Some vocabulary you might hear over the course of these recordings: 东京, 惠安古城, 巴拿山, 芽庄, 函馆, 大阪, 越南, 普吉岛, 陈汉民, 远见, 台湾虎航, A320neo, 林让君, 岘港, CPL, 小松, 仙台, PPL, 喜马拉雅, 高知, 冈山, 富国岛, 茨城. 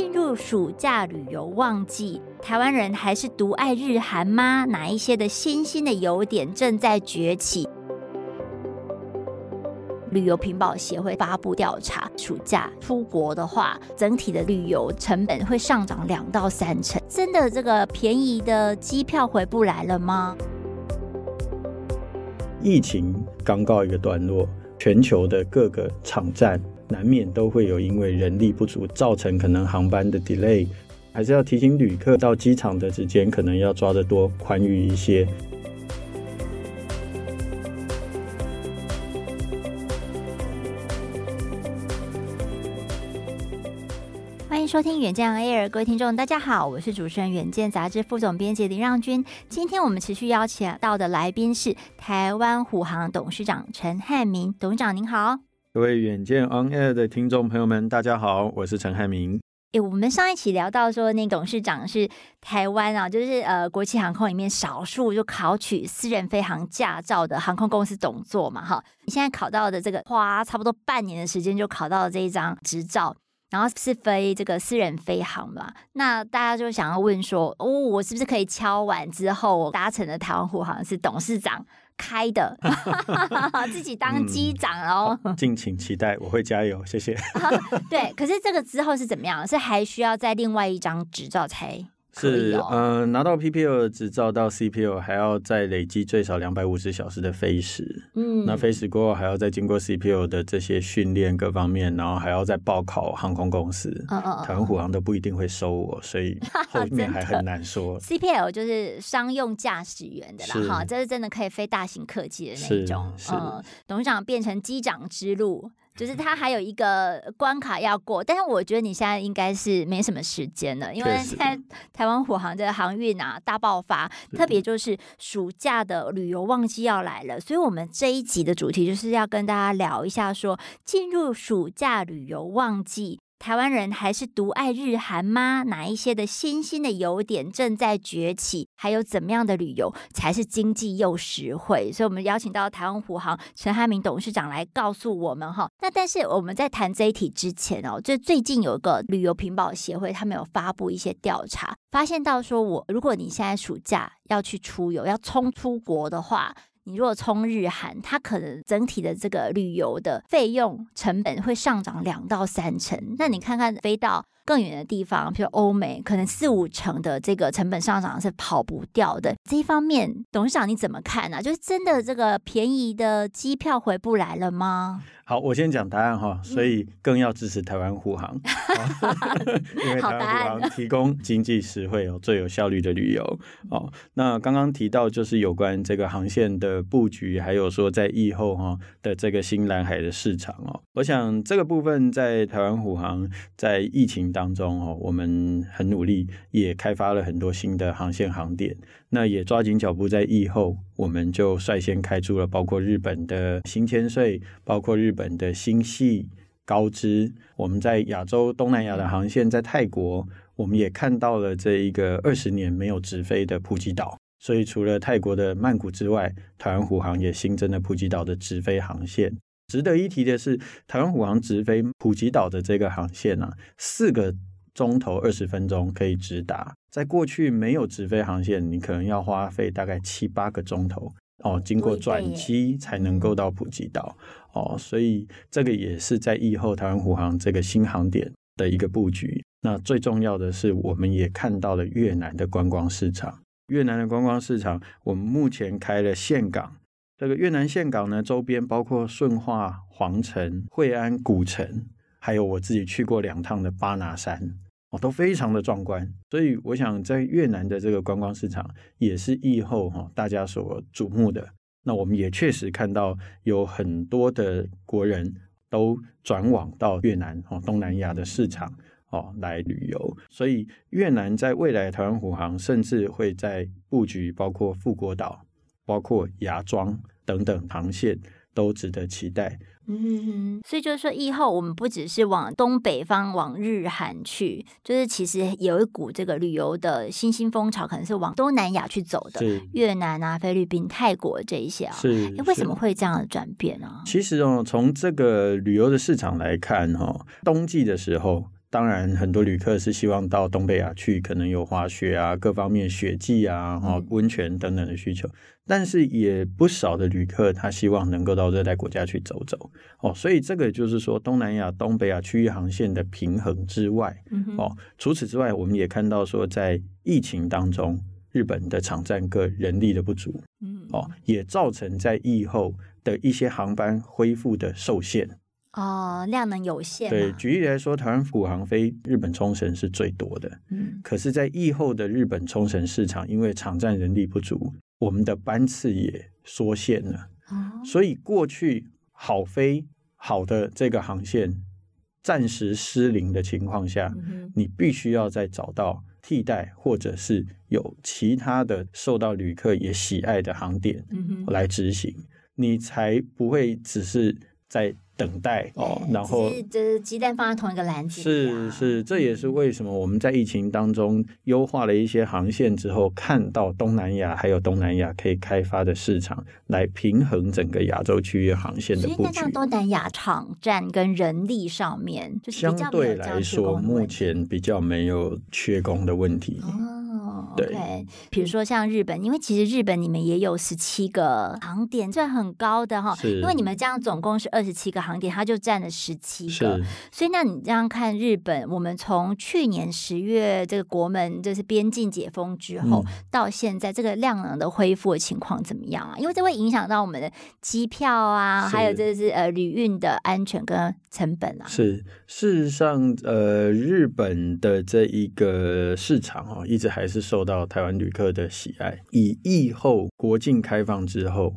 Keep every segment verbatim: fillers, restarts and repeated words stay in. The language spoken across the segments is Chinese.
进入暑假旅游旺季，台湾人还是独爱日韩吗？哪一些的新兴的游点正在崛起？旅游评保协会发布调查，暑假出国的话，整体的旅游成本会上涨两到三成。真的这个便宜的机票回不来了吗？疫情刚告一个段落，全球的各个场站难免都会有因为人力不足造成可能航班的 delay， 还是要提醒旅客到机场的时间可能要抓得多宽裕一些。收听远见 Air， 各位听众大家好，我是主持人远见杂志副总编辑林让君。今天我们持续邀请到的来宾是台湾虎航董事长陈汉民。董事长您好。各位远见 On Air 的听众朋友们大家好，我是陈汉民。欸、我们上一期聊到说那董事长是台湾啊，就是呃国际航空里面少数就考取私人飞航驾照的航空公司董座嘛哈。你现在考到的这个花差不多半年的时间就考到了这一张执照，然后是飞这个私人飞航嘛，那大家就想要问说，哦，我是不是可以敲碗之后搭乘的台湾虎航是董事长开的自己当机长哦、嗯、敬请期待，我会加油，谢谢、啊、对，可是这个之后是怎么样？是还需要再另外一张执照才可以、哦、是、呃、拿到 P P L 的执照到 C P L 还要再累积最少两百五十小时的飞时、嗯、那飞时过后还要再经过 C P L 的这些训练各方面，然后还要再报考航空公司、嗯嗯、台湾虎航都不一定会收我，所以后面还很难说C P L 就是商用驾驶员的啦，哈，这是真的可以飞大型客机的那种、嗯、董事长变成机长之路，就是他还有一个关卡要过，但是我觉得你现在应该是没什么时间了，因为现在台湾虎航的航运啊大爆发，特别就是暑假的旅游旺季要来了，所以我们这一集的主题就是要跟大家聊一下说，进入暑假旅游旺季，台湾人还是独爱日韩吗？哪一些的新兴的游点正在崛起？还有怎么样的旅游才是经济又实惠？所以我们邀请到台湾虎航陈汉民董事长来告诉我们哈。那但是我们在谈这一题之前哦，就最近有一个旅游评保协会，他们有发布一些调查，发现到说我如果你现在暑假要去出游，要冲出国的话，你如果冲日韩，它可能整体的这个旅游的费用成本会上涨两到三成。那你看看飞到更远的地方，比如欧美，可能四五成的这个成本上涨是跑不掉的。这一方面，董事长你怎么看啊？就是真的这个便宜的机票回不来了吗？好，我先讲答案哈，所以更要支持台湾虎航，嗯、因为台湾虎航提供经济实惠、哦、最有效率的旅游、哦。那刚刚提到就是有关这个航线的布局，还有说在疫后、哦、的这个新蓝海的市场、哦、我想这个部分在台湾虎航在疫情当中、哦、我们很努力，也开发了很多新的航线航点，那也抓紧脚步，在疫后我们就率先开出了包括日本的新千岁，包括日本。日本的新系高知，我们在亚洲东南亚的航线，在泰国我们也看到了这一个二十年没有直飞的普吉岛，所以除了泰国的曼谷之外，台湾虎航也新增了普吉岛的直飞航线。值得一提的是，台湾虎航直飞普吉岛的这个航线啊，四个钟头二十分钟可以直达，在过去没有直飞航线，你可能要花费大概七八个钟头哦，经过转机才能够到普吉岛哦，所以这个也是在疫后台湾虎航这个新航点的一个布局。那最重要的是，我们也看到了越南的观光市场。越南的观光市场，我们目前开了岘港。这个越南岘港呢，周边包括顺化、皇城、惠安古城，还有我自己去过两趟的巴拿山。哦、都非常的壮观，所以我想在越南的这个观光市场也是疫后、哦、大家所瞩目的。那我们也确实看到有很多的国人都转往到越南、哦、东南亚的市场、哦、来旅游，所以越南在未来台湾虎航甚至会在布局包括富国岛、包括芽庄等等航线，都值得期待。嗯，所以就是说，以后我们不只是往东北方、往日韩去，就是其实有一股这个旅游的新兴风潮，可能是往东南亚去走的，越南啊、菲律宾、泰国这一些啊。是，欸、为什么会这样的转变呢、啊？其实哦，从这个旅游的市场来看、哦，冬季的时候，当然很多旅客是希望到东北亚去，可能有滑雪啊各方面雪季啊、哦、温泉等等的需求，但是也不少的旅客他希望能够到热带国家去走走、哦、所以这个就是说东南亚东北亚区域航线的平衡之外、哦、除此之外我们也看到说在疫情当中日本的场站各人力的不足、哦、也造成在疫后的一些航班恢复的受限哦，量能有限、啊、对，举例来说台湾虎航飞日本冲绳是最多的、嗯、可是在疫后的日本冲绳市场因为场站人力不足我们的班次也缩限了、哦、所以过去好飞好的这个航线暂时失灵的情况下、嗯、你必须要再找到替代或者是有其他的受到旅客也喜爱的航点来执行、嗯、你才不会只是在等待哦，然后就是鸡蛋放在同一个篮子里、啊、是是，这也是为什么我们在疫情当中优化了一些航线之后，看到东南亚还有东南亚可以开发的市场，来平衡整个亚洲区域航线的布局。所以，像东南亚场站跟人力上面，就是、相对来说，目前比较没有缺工的问题。哦对，比如说像日本，因为其实日本你们也有十七个航点，算很高的哈。因为你们这样总共是二十七个航点，它就占了十七个。所以那你这样看日本，我们从去年十月这个国门就是边境解封之后、嗯，到现在这个量能的恢复的情况怎么样啊？因为这会影响到我们的机票啊，还有这是呃旅运的安全跟成本啊。是，事实上，呃，日本的这一个市场哦，一直还是受到台湾旅客的喜爱，以疫后国境开放之后，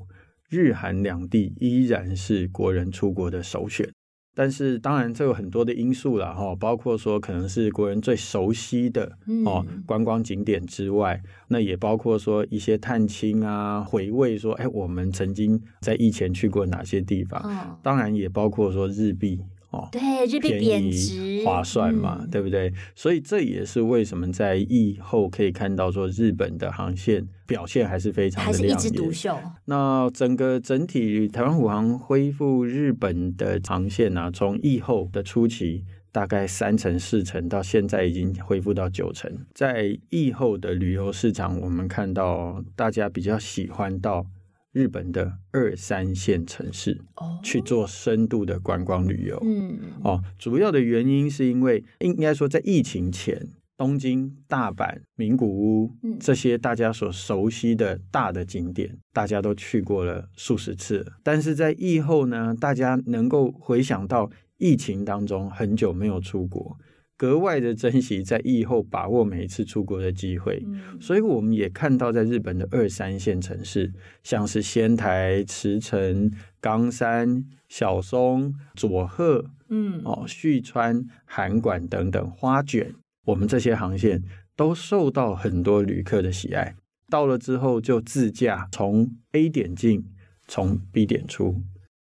日韩两地依然是国人出国的首选。但是当然这有很多的因素啦，包括说可能是国人最熟悉的、嗯哦、观光景点之外，那也包括说一些探亲啊，回味说哎，我们曾经在疫前去过哪些地方、哦、当然也包括说日币哦、对，日币贬值划算嘛、嗯、对不对？所以这也是为什么在疫后可以看到说日本的航线表现还是非常的亮眼，还是一枝独秀。那整个整体台湾虎航恢复日本的航线啊，从疫后的初期大概三成四成到现在已经恢复到九成。在疫后的旅游市场我们看到大家比较喜欢到日本的二三线城市去做深度的观光旅游、嗯哦、主要的原因是因为应该说在疫情前东京、大阪、名古屋这些大家所熟悉的大的景点、嗯、大家都去过了数十次了，但是在疫后呢，大家能够回想到疫情当中很久没有出国，格外的珍惜在疫后把握每一次出国的机会、嗯、所以我们也看到在日本的二三线城市，像是仙台、茨城、冈山、小松、佐贺、嗯哦、旭川、函馆等等花卷，我们这些航线都受到很多旅客的喜爱，到了之后就自驾从 A 点进从 B 点出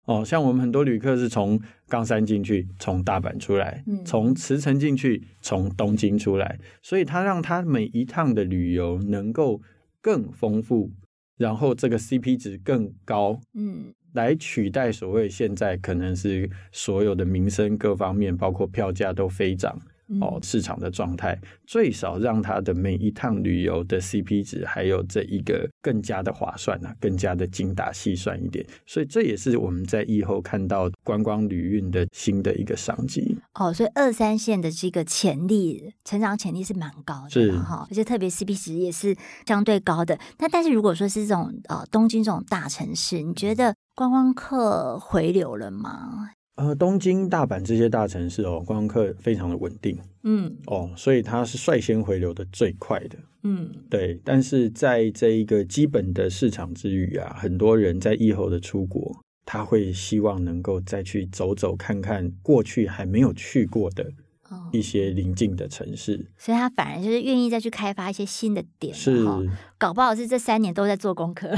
哦，像我们很多旅客是从冈山进去，从大阪出来，从茨城进去，从东京出来，所以它让它每一趟的旅游能够更丰富，然后这个 C P 值更高，嗯，来取代所谓现在可能是所有的民生各方面，包括票价都飞涨。哦，市场的状态最少让它的每一趟旅游的 C P 值还有这一个更加的划算、啊、更加的精打细算一点，所以这也是我们在疫后看到观光旅运的新的一个商机哦，所以二三线的这个潜力成长潜力是蛮高的，是而且特别 C P 值也是相对高的。那但是如果说是这种、呃、东京这种大城市，你觉得观光客回流了吗？呃，东京、大阪这些大城市哦，观光客非常的稳定，嗯，哦，所以它是率先回流的最快的，嗯，对。但是在这一个基本的市场之余啊，很多人在疫后的出国，他会希望能够再去走走看看过去还没有去过的一些邻近的城市，哦、所以他反而就是愿意再去开发一些新的点，是。搞不好是这三年都在做功课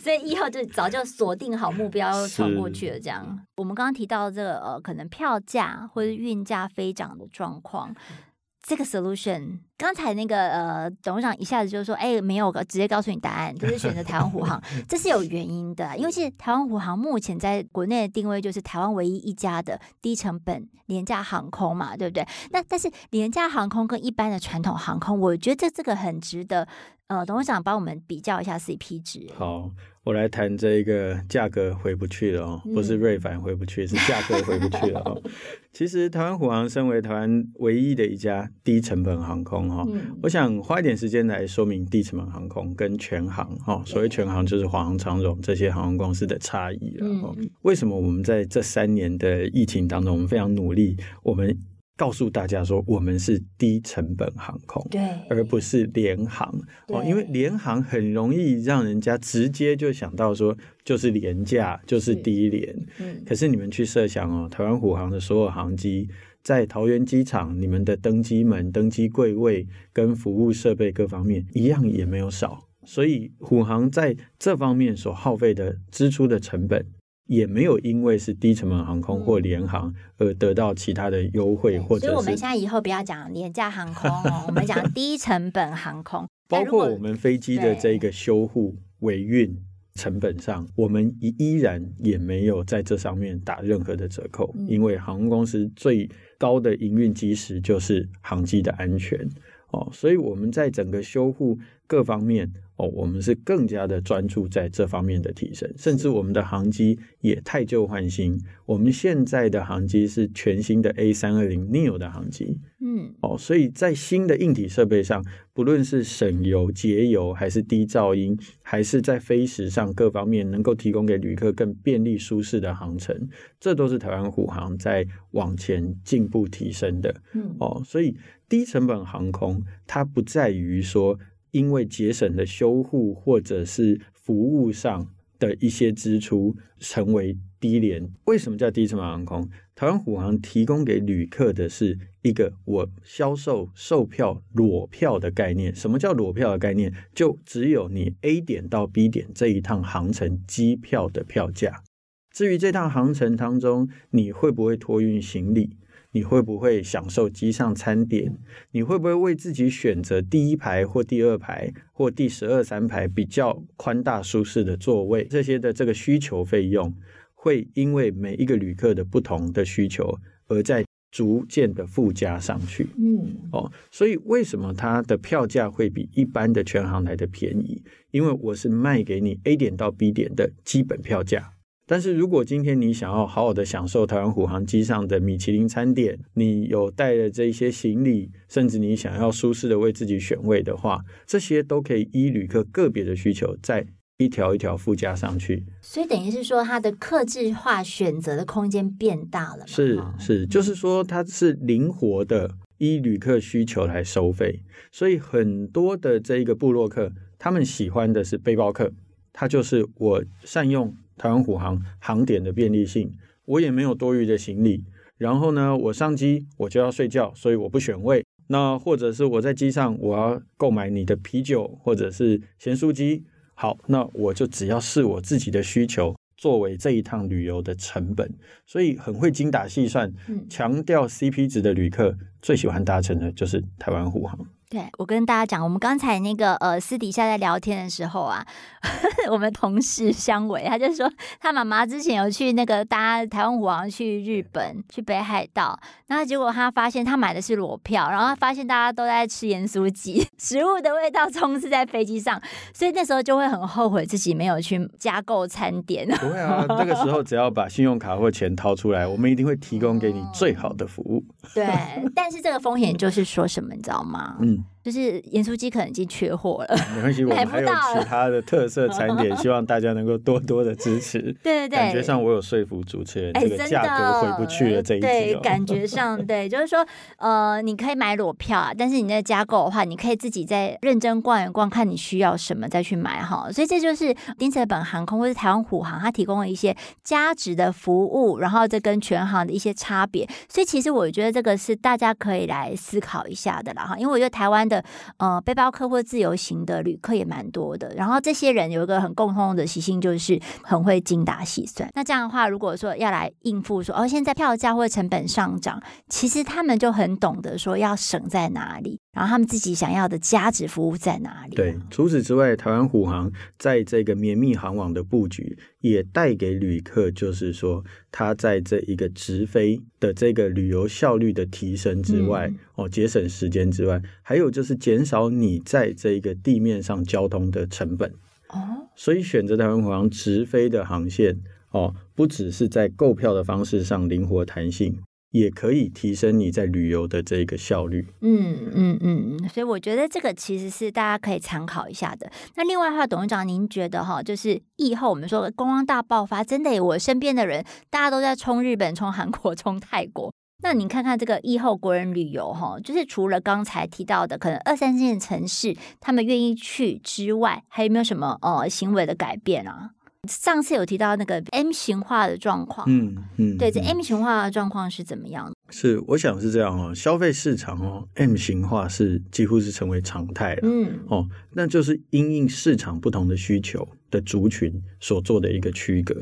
所以以后就早就锁定好目标闯过去了这样。我们刚刚提到这个、呃、可能票价或者运价飞涨的状况，这个 solution 刚才那个呃，董事长一下子就说，哎，没有，直接告诉你答案，就是选择台湾虎航，这是有原因的，因为其实台湾虎航目前在国内的定位就是台湾唯一一家的低成本廉价航空嘛，对不对？那但是廉价航空跟一般的传统航空，我觉得这个很值得，呃，董事长帮我们比较一下 C P 值。好，我来谈这个价格回不去了哦，不是瑞凡回不去，是价格回不去了哦。其实台湾虎航身为台湾唯一的一家低成本航空哦，嗯、我想花一点时间来说明低成本航空跟全航哦，所谓全航就是华航、长荣这些航空公司的差异了哦。嗯、为什么我们在这三年的疫情当中，我们非常努力，我们告诉大家说我们是低成本航空，对，而不是联航哦，因为联航很容易让人家直接就想到说就是廉价，就是低廉。嗯、可是你们去设想哦，台湾虎航的所有航机在桃园机场，你们的登机门、登机柜位跟服务设备各方面一样也没有少，所以虎航在这方面所耗费的支出的成本也没有因为是低成本航空或联航而得到其他的优惠，或者是所以我们现在以后不要讲廉价航空哦，我们讲低成本航空，包括我们飞机的这个修护维运成本上，我们依然也没有在这上面打任何的折扣，嗯、因为航空公司最高的营运基石就是航机的安全哦，所以我们在整个修护各方面哦，我们是更加的专注在这方面的提升，甚至我们的航机也汰旧换新。我们现在的航机是全新的 A 三二零neo 的航机，嗯，哦，所以在新的硬体设备上，不论是省油、节油，还是低噪音，还是在飞时上各方面，能够提供给旅客更便利、舒适的航程，这都是台湾虎航在往前进步提升的。嗯，哦，所以低成本航空它不在于说，因为节省的修护或者是服务上的一些支出成为低廉。为什么叫低成本航空？台湾虎航提供给旅客的是一个我销售售票裸票的概念。什么叫裸票的概念？就只有你 A 点到 B 点这一趟航程机票的票价。至于这趟航程当中，你会不会托运行李？你会不会享受机上餐点？你会不会为自己选择第一排或第二排或第十二三排比较宽大舒适的座位？这些的这个需求费用会因为每一个旅客的不同的需求而在逐渐的附加上去。嗯，哦，所以为什么它的票价会比一般的全航来的便宜？因为我是卖给你 A 点到 B 点的基本票价。但是如果今天你想要好好的享受台湾虎航机上的米其林餐点，你有带了这些行李，甚至你想要舒适的为自己选位的话，这些都可以依旅客个别的需求再一条一条附加上去。所以等于是说它的客制化选择的空间变大了。是是，就是说它是灵活的依旅客需求来收费，所以很多的这个部落客他们喜欢的是背包客，他就是我善用台湾虎航航点的便利性，我也没有多余的行李，然后呢我上机我就要睡觉，所以我不选位，那或者是我在机上我要购买你的啤酒或者是咸酥鸡，好，那我就只要视我自己的需求作为这一趟旅游的成本。所以很会精打细算，强调 C P 值的旅客最喜欢搭乘的就是台湾虎航。对，我跟大家讲，我们刚才那个呃私底下在聊天的时候啊，我们同事香伟他就说，他妈妈之前有去那个搭台湾虎航去日本，去北海道，那结果他发现他买的是裸票，然后他发现大家都在吃盐酥鸡，食物的味道充斥在飞机上，所以那时候就会很后悔自己没有去加购餐点。不会啊，那个时候只要把信用卡或钱掏出来，我们一定会提供给你最好的服务。对，但是这个风险就是说什么，你知道吗？嗯。就是盐酥鸡可能已经缺货了，没关系，我们还有其他的特色餐点，希望大家能够多多的支持。对对对，感觉上我有说服主持人，欸、这个价格回不去了这一集、哦。对，感觉上对，就是说，呃，你可以买裸票啊，但是你在加购的话，你可以自己再认真逛一逛，看你需要什么再去买哈。所以这就是低成本航空或是台湾虎航，它提供了一些价值的服务，然后这跟全航的一些差别。所以其实我觉得这个是大家可以来思考一下的啦哈，因为我觉得台湾。的呃，背包客或自由行的旅客也蛮多的，然后这些人有一个很共通的习性，就是很会精打细算。那这样的话，如果说要来应付说哦，现在票价或成本上涨，其实他们就很懂得说要省在哪里。然后他们自己想要的价值服务在哪里、啊、对，除此之外，台湾虎航在这个绵密航网的布局也带给旅客，就是说他在这一个直飞的这个旅游效率的提升之外、嗯哦、节省时间之外，还有就是减少你在这个地面上交通的成本、哦、所以选择台湾虎航直飞的航线、哦、不只是在购票的方式上灵活弹性，也可以提升你在旅游的这个效率。嗯嗯嗯，所以我觉得这个其实是大家可以参考一下的。那另外的话，董事长您觉得哈，就是疫后我们说观光大爆发，真的我身边的人大家都在冲日本、冲韩国、冲泰国。那你看看这个疫后国人旅游哈，就是除了刚才提到的可能二三线城市他们愿意去之外，还有没有什么呃行为的改变啊？上次有提到那个 M 型化的状况，嗯嗯，对，这 M 型化的状况是怎么样的？是，我想是这样哦，消费市场哦 ，M 型化是几乎是成为常态了，嗯哦，那就是因应市场不同的需求的族群所做的一个区隔，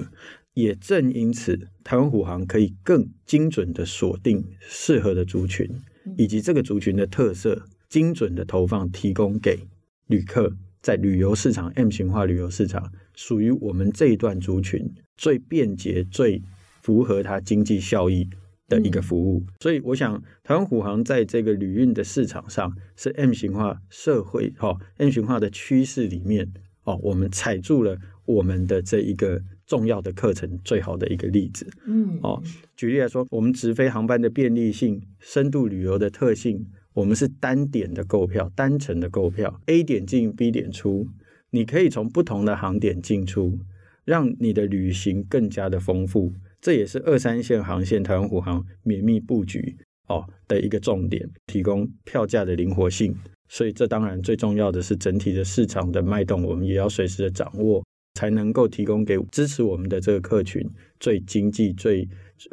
也正因此，台湾虎航可以更精准的锁定适合的族群，以及这个族群的特色，精准的投放，提供给旅客。在旅游市场 M 型化旅游市场属于我们这一段族群最便捷最符合它经济效益的一个服务、嗯、所以我想台湾虎航在这个旅运的市场上是 M 型化社会、哦、M 型化的趋势里面、哦、我们踩住了我们的这一个重要的课程最好的一个例子、嗯哦、举例来说，我们直飞航班的便利性，深度旅游的特性，我们是单点的购票，单程的购票 A 点进 B 点出，你可以从不同的航点进出，让你的旅行更加的丰富，这也是二三线航线台湾虎航绵密布局、哦、的一个重点，提供票价的灵活性。所以这当然最重要的是整体的市场的脉动，我们也要随时的掌握，才能够提供给支持我们的这个客群最经济最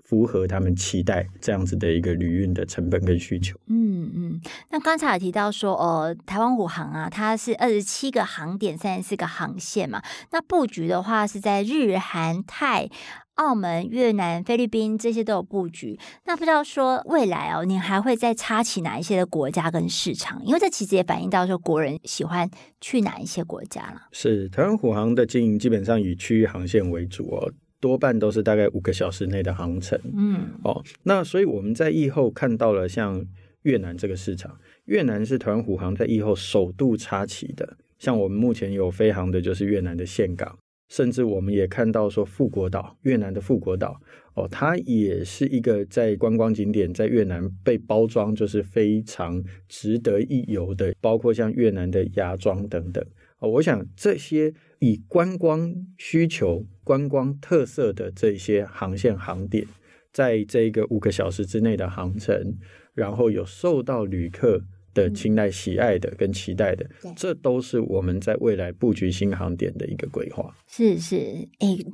符合他们期待这样子的一个旅运的成本跟需求。嗯嗯，那刚才也提到说，呃，台湾虎航啊，它是二十七个航点，三十四个航线嘛。那布局的话是在日、韩、泰、澳门、越南、菲律宾这些都有布局。那不知道说未来哦，您还会再插起哪一些的国家跟市场？因为这其实也反映到说国人喜欢去哪一些国家啦。是，台湾虎航的经营基本上以区域航线为主哦。多半都是大概五个小时内的航程，嗯，哦，那所以我们在疫后看到了像越南这个市场，越南是台湾虎航在疫后首度插旗的，像我们目前有飞航的就是越南的岘港，甚至我们也看到说富国岛，越南的富国岛，哦，它也是一个在观光景点在越南被包装就是非常值得一游的，包括像越南的芽庄等等。哦，我想这些以观光需求观光特色的这些航线航点，在这个五个小时之内的航程，然后有受到旅客的青睐喜爱的跟期待的、嗯、这都是我们在未来布局新航点的一个规划。是是，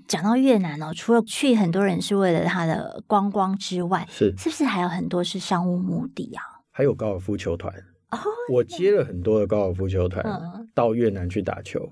讲到越南哦，除了去很多人是为了它的观光之外， 是, 是不是还有很多是商务目的啊？还有高尔夫球团Oh, 我接了很多的高尔夫球团、嗯、到越南去打球。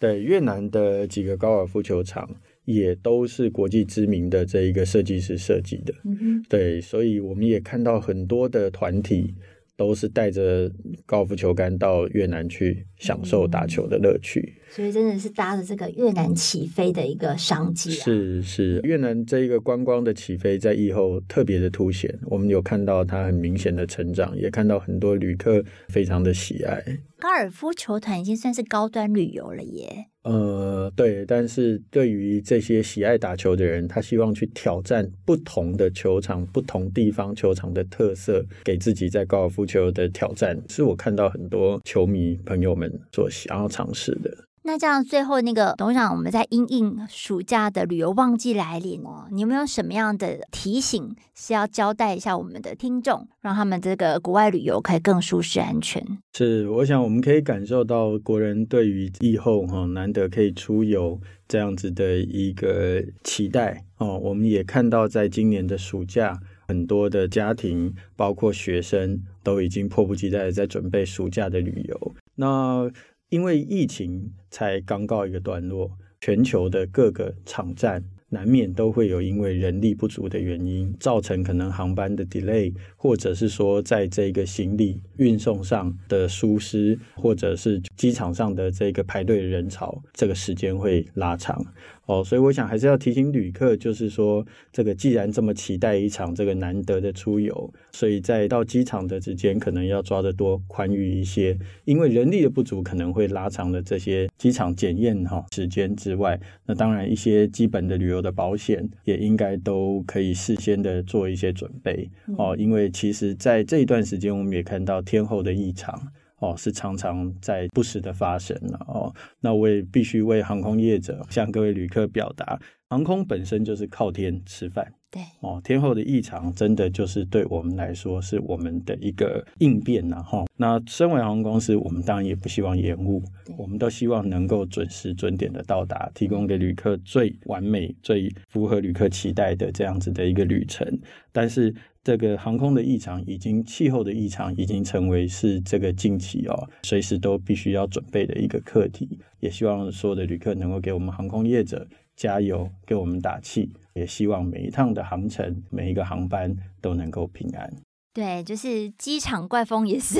对，越南的几个高尔夫球场也都是国际知名的这一个设计师设计的、嗯、对，所以我们也看到很多的团体都是带着高尔夫球杆到越南去享受打球的乐趣、嗯、所以真的是搭着这个越南起飞的一个商机、啊、是是，越南这一个观光的起飞在疫后特别的凸显，我们有看到它很明显的成长，也看到很多旅客非常的喜爱。高尔夫球团已经算是高端旅游了耶。呃，对，但是对于这些喜爱打球的人，他希望去挑战不同的球场，不同地方球场的特色，给自己在高尔夫球的挑战，是我看到很多球迷朋友们所想要尝试的。那这样最后那个董事长，我们在因应暑假的旅游旺季来临哦，你有没有什么样的提醒是要交代一下我们的听众，让他们这个国外旅游可以更舒适安全？是，我想我们可以感受到国人对于疫后、哦、难得可以出游这样子的一个期待、哦、我们也看到在今年的暑假很多的家庭包括学生都已经迫不及待的在准备暑假的旅游。那因为疫情才刚告一个段落，全球的各个场站难免都会有因为人力不足的原因，造成可能航班的 delay， 或者是说在这个行李运送上的疏失，或者是机场上的这个排队的人潮，这个时间会拉长。哦，所以我想还是要提醒旅客，就是说这个既然这么期待一场这个难得的出游，所以在到机场的之间可能要抓得多宽裕一些，因为人力的不足可能会拉长了这些机场检验哈时间之外，那当然一些基本的旅游的保险也应该都可以事先的做一些准备哦，因为其实在这一段时间我们也看到天候的异常哦，是常常在不时的发生了哦。那我也必须为航空业者向各位旅客表达，航空本身就是靠天吃饭。对哦，天候的异常真的就是对我们来说是我们的一个应变呐、啊、哈、哦。那身为航空公司，我们当然也不希望延误，我们都希望能够准时准点的到达，提供给旅客最完美、最符合旅客期待的这样子的一个旅程。但是这个航空的异常，已经气候的异常，已经成为是这个近期哦，随时都必须要准备的一个课题。也希望所有的旅客能够给我们航空业者加油，给我们打气。也希望每一趟的航程，每一个航班都能够平安。对，就是机场怪风也是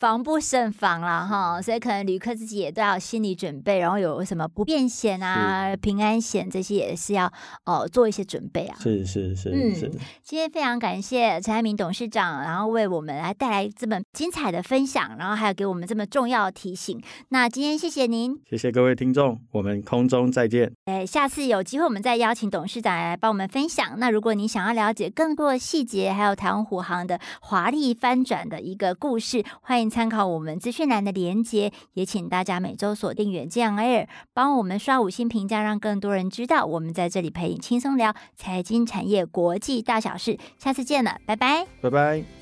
防不胜防啦哈，所以可能旅客自己也都要有心理准备，然后有什么不便险啊、平安险这些也是要哦、呃、做一些准备啊。是是是是、嗯。今天非常感谢陈汉明董事长，然后为我们来带来这么精彩的分享，然后还有给我们这么重要的提醒。那今天谢谢您，谢谢各位听众，我们空中再见。哎，下次有机会我们再邀请董事长来帮我们分享。那如果你想要了解更多的细节，还有台湾虎航的华丽翻转的一个故事，欢迎参考我们资讯栏的连结，也请大家每周锁定远见 Air， 帮我们刷五星评价，让更多人知道我们在这里陪你轻松聊财经产业国际大小事。下次见了，拜拜拜拜。